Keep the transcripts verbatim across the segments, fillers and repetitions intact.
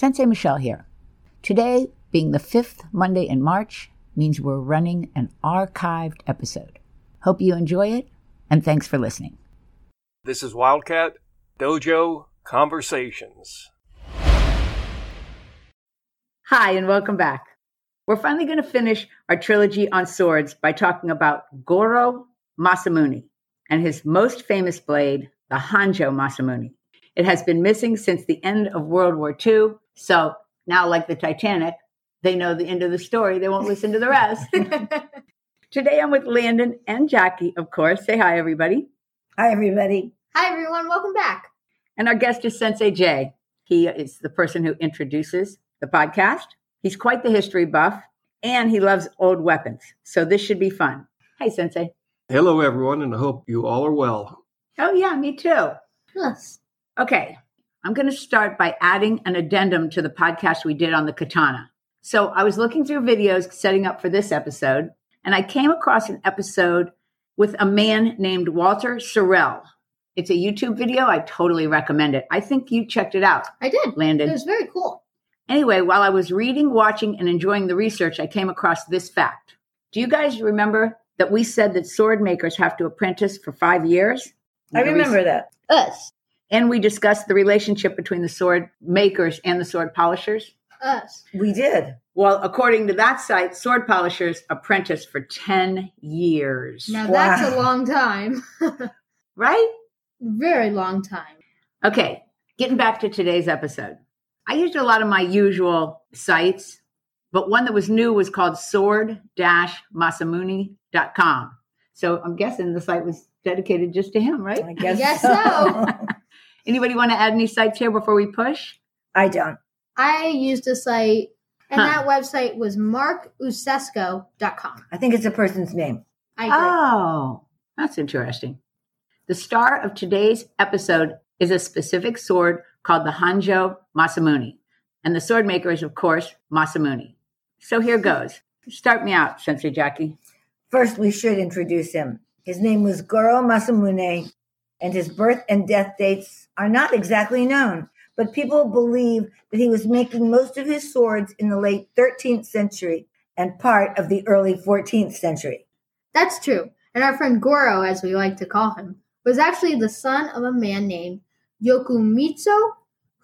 Sensei Michelle here. Today, being the fifth Monday in March, means we're running an archived episode. Hope you enjoy it, and thanks for listening. This is Wildcat Dojo Conversations. Hi, and welcome back. We're finally going to finish our trilogy on swords by talking about Goro Masamune and his most famous blade, the Honjo Masamune. It has been missing since the end of World War Two, so now, like the Titanic, they know the end of the story. They won't listen to the rest. Today, I'm with Landon and Jackie, of course. Say hi, everybody. Hi, everybody. Hi, everyone. Welcome back. And our guest is Sensei Jay. He is the person who introduces the podcast. He's quite the history buff, and he loves old weapons, so this should be fun. Hi, Sensei. Hello, everyone, and I hope you all are well. Oh, yeah, me too. Yes. Okay, I'm going to start by adding an addendum to the podcast we did on the katana. So I was looking through videos setting up for this episode, and I came across an episode with a man named Walter Sorrell. It's a YouTube video. I totally recommend it. I think you checked it out. I did. Landon. It was very cool. Anyway, while I was reading, watching, and enjoying the research, I came across this fact. Do you guys remember that we said that sword makers have to apprentice for five years? I remember that. Us. And we discussed the relationship between the sword makers and the sword polishers. Us. We did. Well, according to that site, sword polishers apprentice for ten years. Now, wow. That's a long time. Right? Very long time. Okay, getting back to today's episode. I used a lot of my usual sites, but one that was new was called sword dash masamune dot com. So I'm guessing the site was dedicated just to him, right? I guess, I guess so. so. Anybody want to add any sites here before we push? I don't. I used a site, and huh. that website was mark ussesko dot com. I think it's a person's name. I agree. Oh, that's interesting. The star of today's episode is a specific sword called the Honjo Masamune, and the sword maker is, of course, Masamune. So here goes. Start me out, Sensei Jackie. First, we should introduce him. His name was Goro Masamune, and his birth and death dates are not exactly known, but people believe that he was making most of his swords in the late thirteenth century and part of the early fourteenth century. That's true. And our friend Goro, as we like to call him, was actually the son of a man named Yokumitsu,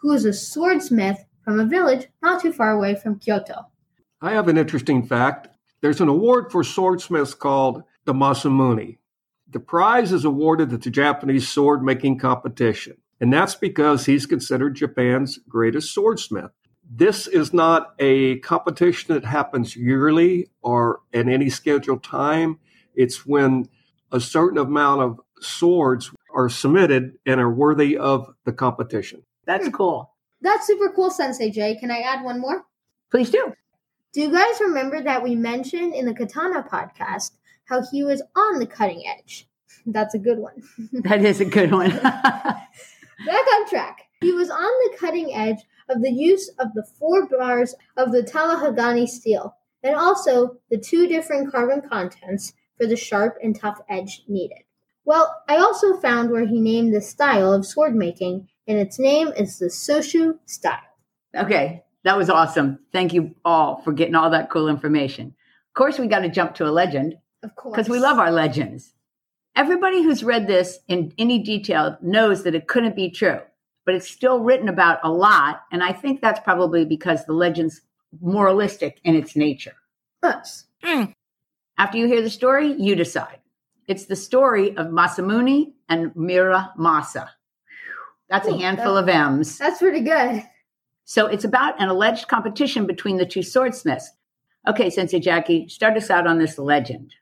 who was a swordsmith from a village not too far away from Kyoto. I have an interesting fact. There's an award for swordsmiths called the Masamune. The prize is awarded at the Japanese sword-making competition, and that's because he's considered Japan's greatest swordsmith. This is not a competition that happens yearly or at any scheduled time. It's when a certain amount of swords are submitted and are worthy of the competition. That's cool. That's super cool, Sensei Jay. Can I add one more? Please do. Do you guys remember that we mentioned in the Katana podcast how he was on the cutting edge? That's a good one. That is a good one. Back on track. He was on the cutting edge of the use of the four bars of the Talahagani steel, and also the two different carbon contents for the sharp and tough edge needed. Well, I also found where he named the style of sword making, and its name is the Soshu Style. Okay, that was awesome. Thank you all for getting all that cool information. Of course, we got to jump to a legend. Of course. Because we love our legends. Everybody who's read this in any detail knows that it couldn't be true, but it's still written about a lot. And I think that's probably because the legend's moralistic in its nature. Yes. Mm. After you hear the story, you decide. It's the story of Masamune and Muramasa. That's Ooh, a handful that, of M's. That's pretty good. So it's about an alleged competition between the two swordsmiths. Okay, Sensei Jackie, start us out on this legend.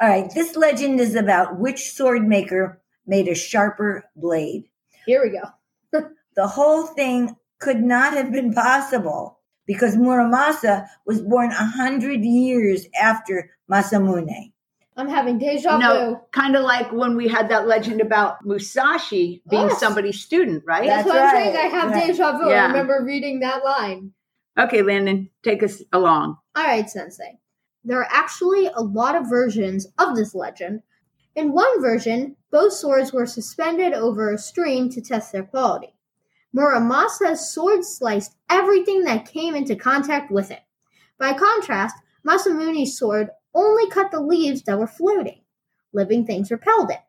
All right, this legend is about which sword maker made a sharper blade. Here we go. The whole thing could not have been possible because Muramasa was born one hundred years after Masamune. I'm having deja vu. No, kind of like when we had that legend about Musashi being yes. somebody's student, right? That's, That's what right. I'm saying. I have right. deja vu. Yeah. I remember reading that line. Okay, Landon, take us along. All right, Sensei. There are actually a lot of versions of this legend. In one version, both swords were suspended over a stream to test their quality. Muramasa's sword sliced everything that came into contact with it. By contrast, Masamune's sword only cut the leaves that were floating. Living things repelled it.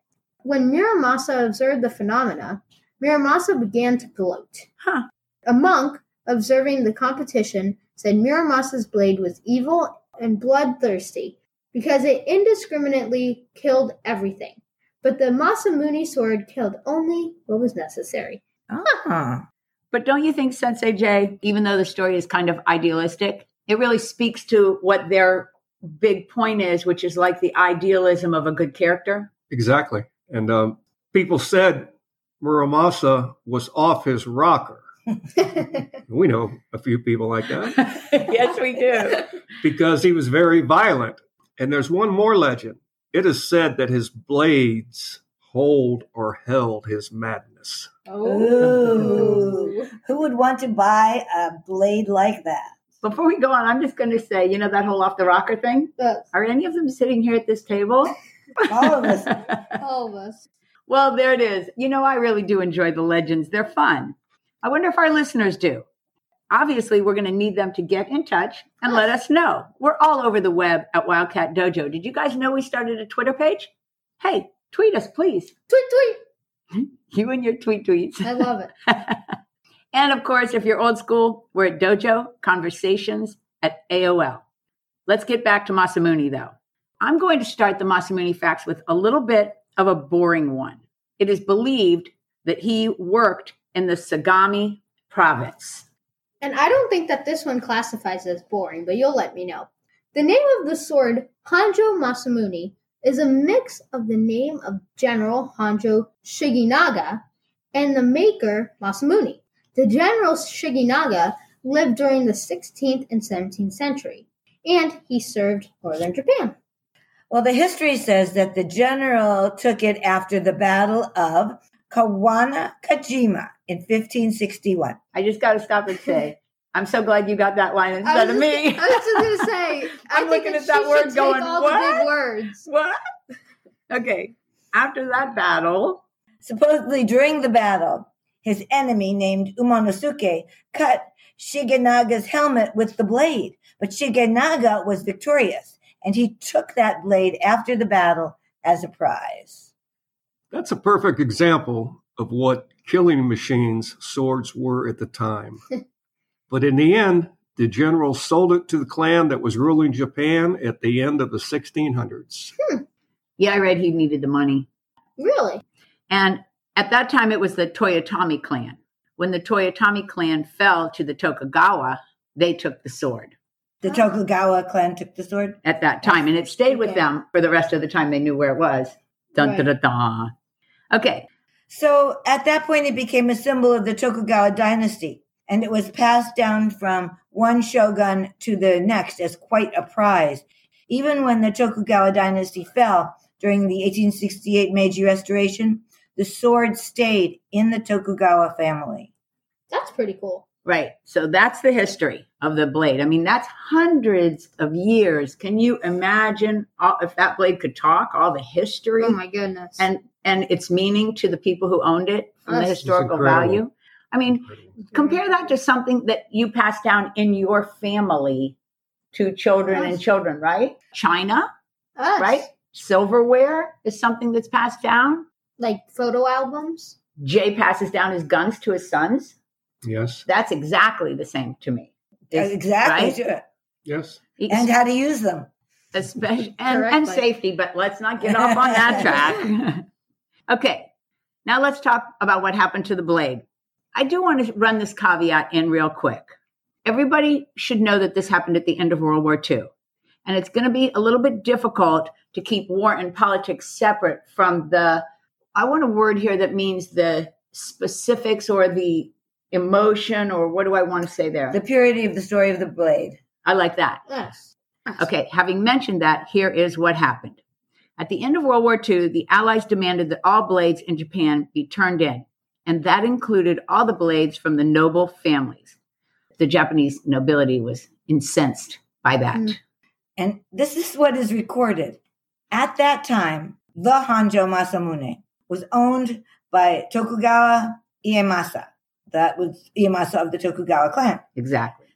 When Muramasa observed the phenomena, Muramasa began to gloat. Huh. A monk, observing the competition, said Muramasa's blade was evil and bloodthirsty because it indiscriminately killed everything. But the Masamune sword killed only what was necessary. Ah. But don't you think, Sensei Jay, even though the story is kind of idealistic, it really speaks to what their big point is, which is like the idealism of a good character? Exactly. And um, people said Muramasa was off his rocker. We know a few people like that. Yes, we do. Because he was very violent. And there's one more legend. It is said that his blades hold or held his madness. Oh. Who would want to buy a blade like that? Before we go on, I'm just going to say, you know, that whole off the rocker thing? Yes. Are any of them sitting here at this table? All of us. All of us. Well, there it is. You know, I really do enjoy the legends. They're fun. I wonder if our listeners do. Obviously, we're going to need them to get in touch and let us know. We're all over the web at Wildcat Dojo. Did you guys know we started a Twitter page? Hey, tweet us, please. Tweet, tweet. You and your tweet tweets. I love it. And, of course, if you're old school, we're at Dojo Conversations at A O L. Let's get back to Masamune, though. I'm going to start the Masamune facts with a little bit of a boring one. It is believed that he worked in the Sagami province. And I don't think that this one classifies as boring, but you'll let me know. The name of the sword, Honjo Masamune, is a mix of the name of General Honjo Shigenaga and the maker Masamune. The General Shigenaga lived during the sixteenth and seventeenth century, and he served northern Japan. Well, the history says that the general took it after the Battle of Kawana Kajima in fifteen sixty-one. I just got to stop and say, I'm so glad you got that line instead of me. Gonna, I was just going to say, I'm I looking at that word going, all what? The big words. What? Okay. After that battle. Supposedly during the battle, his enemy named Umonosuke cut Shigenaga's helmet with the blade, but Shigenaga was victorious. And he took that blade after the battle as a prize. That's a perfect example of what killing machines swords were at the time. But in the end, the general sold it to the clan that was ruling Japan at the end of the sixteen hundreds. Hmm. Yeah, I read he needed the money. Really? And at that time, it was the Toyotomi clan. When the Toyotomi clan fell to the Tokugawa, they took the sword. The Tokugawa clan took the sword? At that time. And it stayed with okay. them for the rest of the time. They knew where it was. Dun, right. Da, da, da. Okay. So at that point, it became a symbol of the Tokugawa dynasty. And it was passed down from one shogun to the next as quite a prize. Even when the Tokugawa dynasty fell during the eighteen sixty-eight Meiji Restoration, the sword stayed in the Tokugawa family. That's pretty cool. Right. So that's the history of the blade. I mean, that's hundreds of years. Can you imagine all, if that blade could talk, all the history? Oh, my goodness. And and its meaning to the people who owned it from that's, the historical value? I mean, compare that to something that you pass down in your family to children that's, and children, right? China, that's, right? Silverware is something that's passed down. Like photo albums? Jay passes down his guns to his sons. Yes. That's exactly the same to me. That's exactly. Right? Yes. And how to use them. Especially, and, and safety, but let's not get off on that track. Okay. Now let's talk about what happened to the blade. I do want to run this caveat in real quick. Everybody should know that this happened at the end of World War Two. And it's going to be a little bit difficult to keep war and politics separate from the, I want a word here that means the specifics or the emotion, or what do I want to say there? The purity of the story of the blade. I like that. Yes. yes. Okay, having mentioned that, here is what happened. At the end of World War Two, the Allies demanded that all blades in Japan be turned in, and that included all the blades from the noble families. The Japanese nobility was incensed by that. Mm. And this is what is recorded. At that time, the Honjo Masamune was owned by Tokugawa Ieyasu. That was Iemasa of the Tokugawa clan. Exactly.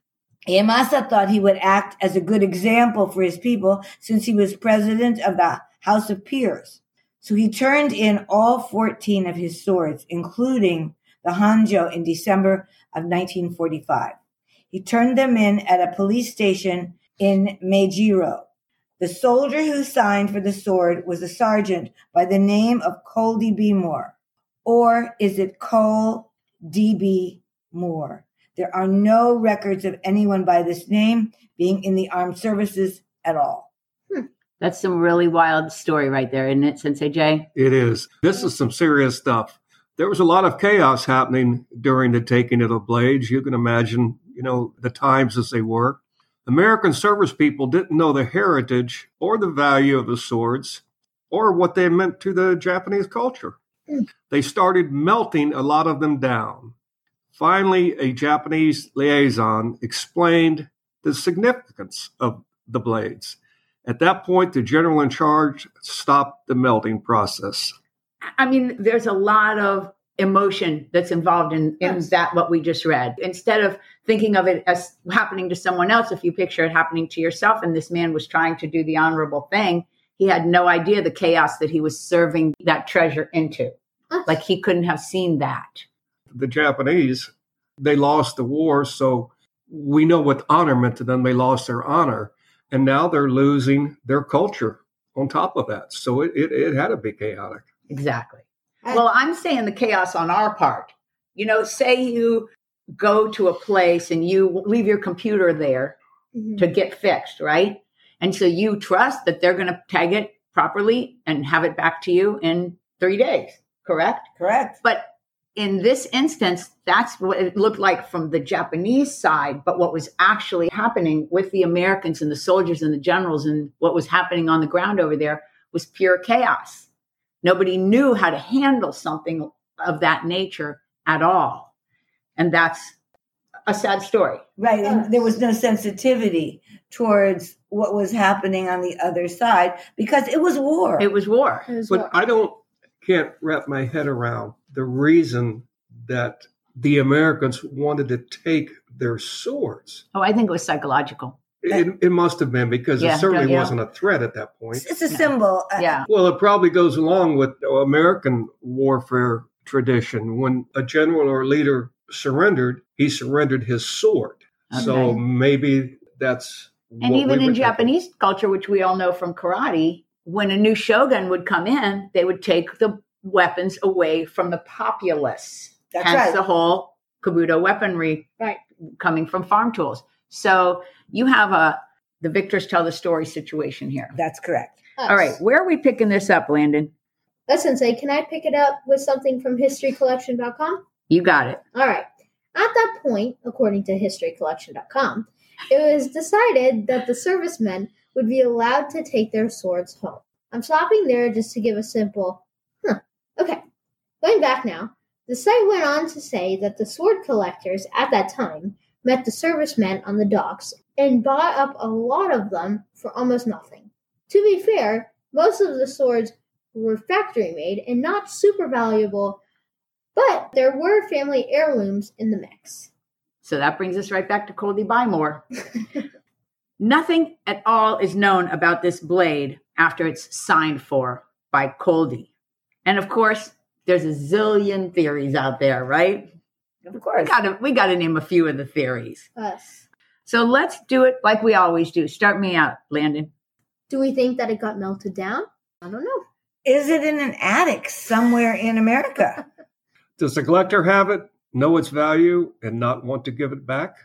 Iemasa thought he would act as a good example for his people since he was president of the House of Peers. So he turned in all fourteen of his swords, including the Honjo, in December of nineteen forty-five. He turned them in at a police station in Meijiro. The soldier who signed for the sword was a sergeant by the name of Coldy B. Moore. Or is it Coldy B. Moore? There are no records of anyone by this name being in the armed services at all. Hmm. That's some really wild story right there, isn't it, Sensei Jay? It is. This is some serious stuff. There was a lot of chaos happening during the taking of the blades. You can imagine, you know, the times as they were. American service people didn't know the heritage or the value of the swords or what they meant to the Japanese culture. Mm. They started melting a lot of them down. Finally, a Japanese liaison explained the significance of the blades. At that point, the general in charge stopped the melting process. I mean, there's a lot of emotion that's involved in, in yes. that, what we just read. Instead of thinking of it as happening to someone else, if you picture it happening to yourself, and this man was trying to do the honorable thing, he had no idea the chaos that he was serving that treasure into. Yes. Like, he couldn't have seen that. The Japanese, they lost the war, so we know what honor meant to them. They lost their honor, and now they're losing their culture on top of that. So it, it, it had to be chaotic. Exactly. Well, I'm saying the chaos on our part. You know, say you go to a place and you leave your computer there mm-hmm. to get fixed, right? And so you trust that they're going to tag it properly and have it back to you in three days, correct? Correct. But in this instance, that's what it looked like from the Japanese side, but what was actually happening with the Americans and the soldiers and the generals and what was happening on the ground over there was pure chaos. Nobody knew how to handle something of that nature at all. And that's a sad story. Right. And there was no sensitivity towards what was happening on the other side because it was war. It was war. It was but war. I don't can't wrap my head around the reason that the Americans wanted to take their swords. Oh, I think it was psychological. It, it must have been because yeah, it certainly yeah. wasn't a threat at that point. It's a symbol. Yeah. Well, it probably goes along with American warfare tradition. When a general or leader surrendered, he surrendered his sword. Okay. So maybe that's and what even we in Japanese think. Culture, which we all know from karate, when a new shogun would come in, they would take the weapons away from the populace. That's Hence right. the whole kabuto weaponry right. coming from farm tools. So you have a the victors tell the story situation here. That's correct. Nice. All right. Where are we picking this up, Landon? Listen, say, can I pick it up with something from history collection dot com? You got it. All right. At that point, according to history collection dot com, it was decided that the servicemen would be allowed to take their swords home. I'm stopping there just to give a simple, huh. Okay. Going back now, the site went on to say that the sword collectors at that time met the servicemen on the docks, and bought up a lot of them for almost nothing. To be fair, most of the swords were factory-made and not super valuable, but there were family heirlooms in the mix. So that brings us right back to Coldy B. Moore. Nothing at all is known about this blade after it's signed for by Coldy. And of course, there's a zillion theories out there, right? Of course. We gotta, we gotta name a few of the theories. Yes. So let's do it like we always do. Start me out, Landon. Do we think that it got melted down? I don't know. Is it in an attic somewhere in America? Does the collector have it, know its value, and not want to give it back?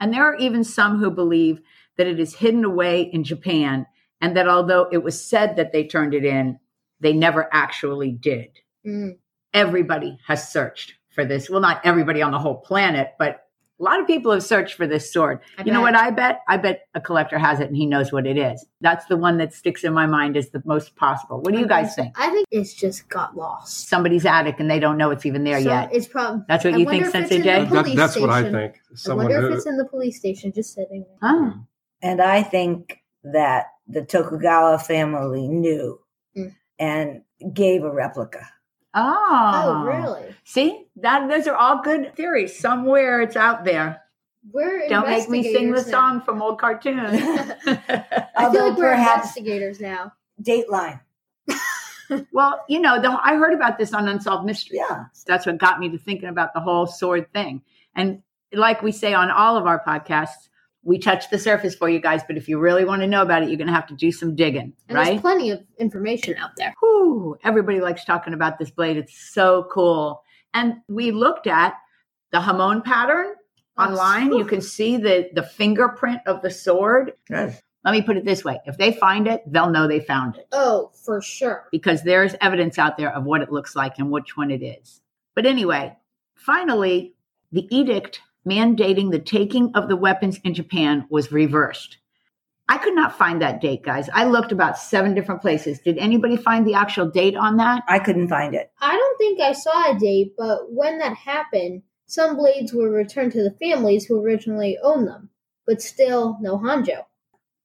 And there are even some who believe that it is hidden away in Japan, and that although it was said that they turned it in, they never actually did. Mm. Everybody has searched for this. Well, not everybody on the whole planet, but a lot of people have searched for this sword. I you bet. know what I bet? I bet a collector has it and he knows what it is. That's the one that sticks in my mind as the most possible. What do you guys think? I think it's just got lost. Somebody's attic and they don't know it's even there so yet. It's probably. That's what I you think, Sensei Jay? That, that's station. What I think. Someone I wonder who, if it's in the police station just sitting there. Oh. And I think that the Tokugawa family knew mm. and gave a replica. Oh. Oh, really? See? That, those are all good theories. Somewhere it's out there. We're Don't make me sing the song now. From old cartoons. I feel like we're investigators now. Dateline. Well, you know, the, I heard about this on Unsolved Mysteries. Yeah. That's what got me to thinking about the whole sword thing. And like we say on all of our podcasts, we touch the surface for you guys, but if you really want to know about it, you're going to have to do some digging, and right? There's plenty of information out there. Whew, everybody likes talking about this blade. It's so cool. And we looked at the Hamon pattern oh, online. So you can see the, the fingerprint of the sword. Yes. Let me put it this way. If they find it, they'll know they found it. Oh, for sure. Because there's evidence out there of what it looks like and which one it is. But anyway, finally, the edict mandating the taking of the weapons in Japan was reversed. I could not find that date, guys. I looked about seven different places. Did anybody find the actual date on that? I couldn't find it. I don't think I saw a date, but when that happened, some blades were returned to the families who originally owned them, but still no Honjo.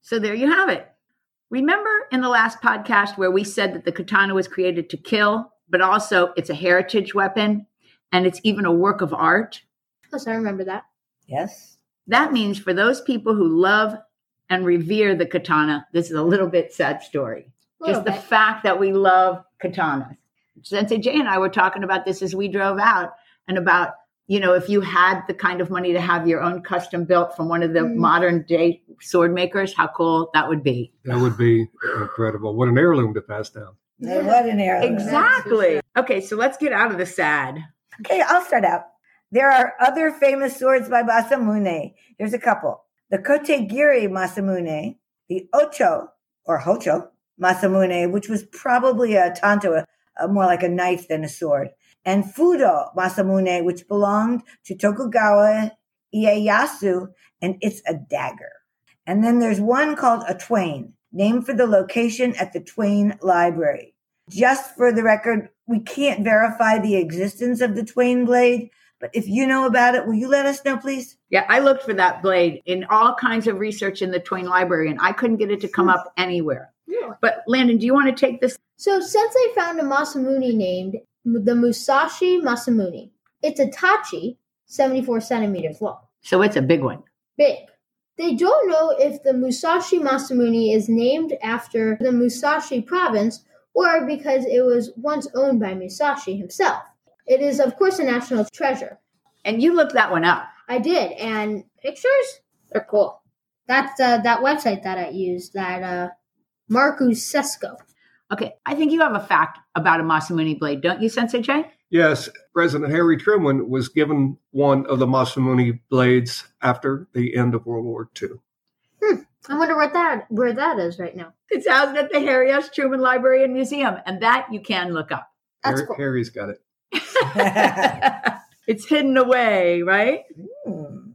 So there you have it. Remember in the last podcast where we said that the katana was created to kill, but also it's a heritage weapon and it's even a work of art? Yes, I remember that. Yes. That means for those people who love and revere the katana, this is a little bit sad story. Just bit. The fact that we love katanas. Sensei Jay and I were talking about this as we drove out and about, you know, if you had the kind of money to have your own custom built from one of the mm. modern day sword makers, how cool that would be. That would be incredible. What an heirloom to pass down. Yeah, what an heirloom. Exactly. Okay, so let's get out of the sad. Okay, I'll start out. There are other famous swords by Masamune. Here's a couple. The Kotegiri Masamune, the Ocho, or Hocho Masamune, which was probably a tanto, a, a more like a knife than a sword. And Fudo Masamune, which belonged to Tokugawa Ieyasu, and it's a dagger. And then there's one called a Twain, named for the location at the Twain Library. Just for the record, we can't verify the existence of the Twain blade, but if you know about it, will you let us know, please? Yeah, I looked for that blade in all kinds of research in the Twain Library, and I couldn't get it to come up anywhere. Yeah. But Landon, do you want to take this? So since I found a Masamune named the Musashi Masamune, it's a tachi, seventy-four centimeters long. So it's a big one. Big. They don't know if the Musashi Masamune is named after the Musashi province or because it was once owned by Musashi himself. It is, of course, a national treasure. And you looked that one up. I did. And pictures? They're cool. That's uh, that website that I used, that uh, Markussesko. Okay. I think you have a fact about a Masamune blade, don't you, Sensei Jay? Yes. President Harry Truman was given one of the Masamune blades after the end of World War Two. Hmm. I wonder what that, where that is right now. It's housed at the Harry S. Truman Library and Museum, and that you can look up. That's Harry, cool. Harry's got it. It's hidden away, right? Ooh.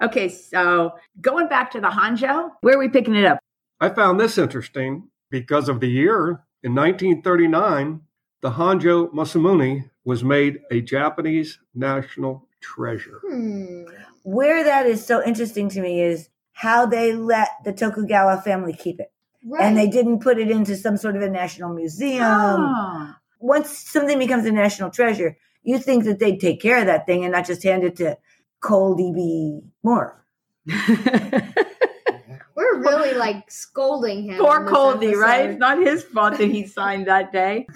Okay, so going back to the Honjo, where are we picking it up? I found this interesting because of the year. In nineteen thirty-nine, the Honjo Masamune was made a Japanese national treasure. Hmm. Where that is so interesting to me is how they let the Tokugawa family keep it. Right. And they didn't put it into some sort of a national museum. Oh. Once something becomes a national treasure, you think that they'd take care of that thing and not just hand it to Coldy B. Moore. We're really like scolding him. Poor Coldy, right? It's not his fault that he signed that day.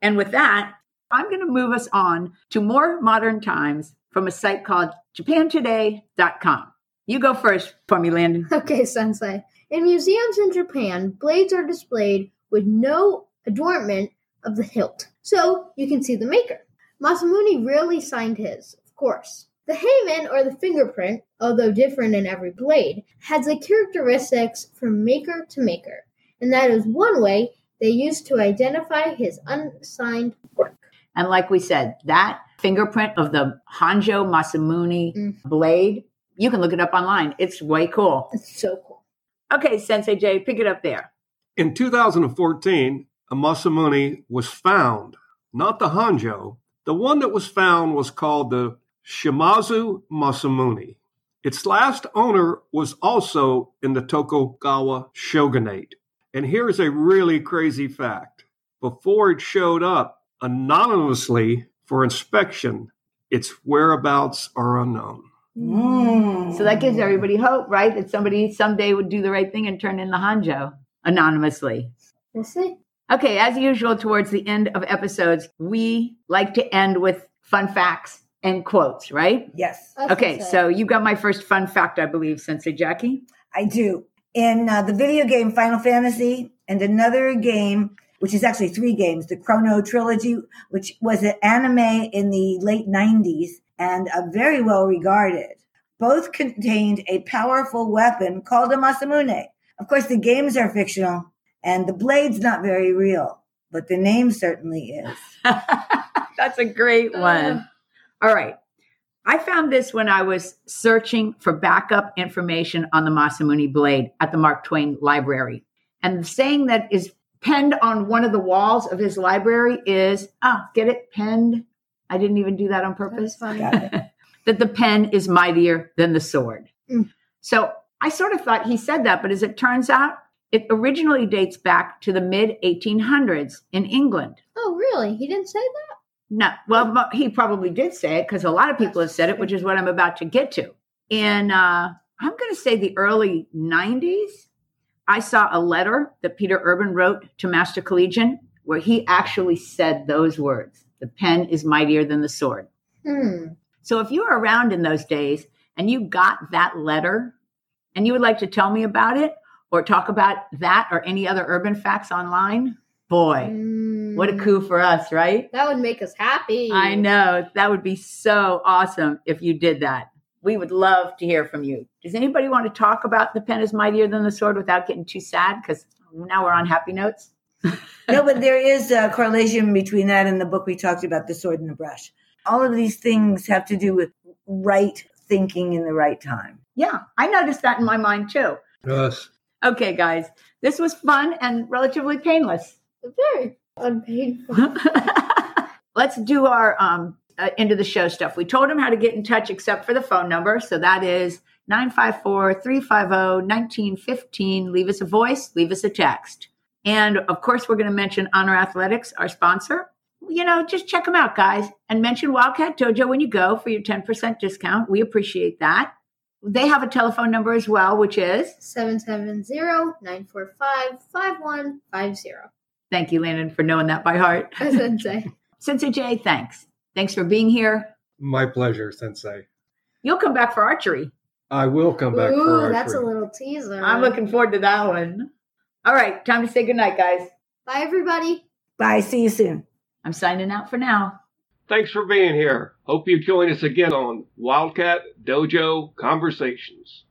And with that, I'm going to move us on to more modern times from a site called Japan Today dot com. You go first for me, Landon. Okay, Sensei. In museums in Japan, blades are displayed with no adornment of the hilt, so you can see the maker. Masamune really signed his, of course. The Hamon, or the fingerprint, although different in every blade, has the characteristics from maker to maker, and that is one way they used to identify his unsigned work. And like we said, that fingerprint of the Honjo Masamune mm. blade, you can look it up online. It's way cool. It's so cool. Okay, Sensei Jay, pick it up there. In two thousand fourteen, a Masamune was found, not the Honjo. The one that was found was called the Shimazu Masamune. Its last owner was also in the Tokugawa shogunate. And here's a really crazy fact. Before it showed up anonymously for inspection. Its whereabouts are unknown. Mm. So that gives everybody hope, right? That somebody someday would do the right thing and turn in the Honjo anonymously. That's it. Okay, as usual, towards the end of episodes, we like to end with fun facts and quotes, right? Yes. That's okay, so. so you got my first fun fact, I believe, Sensei Jackie. I do. In uh, the video game Final Fantasy and another game, which is actually three games, the Chrono Trilogy, which was an anime in the late nineties and uh, very well regarded, both contained a powerful weapon called a Masamune. Of course, the games are fictional, and the blade's not very real, but the name certainly is. That's a great one. Uh, All right. I found this when I was searching for backup information on the Masamune blade at the Mark Twain Library. And the saying that is penned on one of the walls of his library is, ah, oh, get it? Penned. I didn't even do that on purpose. That the pen is mightier than the sword. Mm. So I sort of thought he said that, but as it turns out, it originally dates back to the mid eighteen hundreds in England. Oh, really? He didn't say that? No. Well, he probably did say it because a lot of people have said it, which is what I'm about to get to. In, uh, I'm going to say the early nineties, I saw a letter that Peter Urban wrote to Master Collegian where he actually said those words, the pen is mightier than the sword. Hmm. So if you were around in those days and you got that letter and you would like to tell me about it, or talk about that or any other urban facts online, boy, mm. what a coup for us, right? That would make us happy. I know. That would be so awesome if you did that. We would love to hear from you. Does anybody want to talk about the pen is mightier than the sword without getting too sad? Because now we're on happy notes. No, but there is a correlation between that and the book we talked about, The Sword and the Brush. All of these things have to do with right thinking in the right time. Yeah, I noticed that in my mind too. Yes. Okay, guys, this was fun and relatively painless. Very unpainful. Let's do our um, uh, end of the show stuff. We told them how to get in touch except for the phone number. So that is nine five four, three five zero, one nine one five. Leave us a voice. Leave us a text. And, of course, we're going to mention Honor Athletics, our sponsor. You know, just check them out, guys. And mention Wildcat Dojo when you go for your ten percent discount. We appreciate that. They have a telephone number as well, which is seven seven zero, nine four five, five one five zero. Thank you, Landon, for knowing that by heart. Sensei. Sensei Jay, thanks. Thanks for being here. My pleasure, Sensei. You'll come back for archery. I will come back Ooh, for archery. Ooh, that's a little teaser. I'm looking forward to that one. All right, time to say goodnight, guys. Bye, everybody. Bye, see you soon. I'm signing out for now. Thanks for being here. Hope you join us again on Wildcat Dojo Conversations.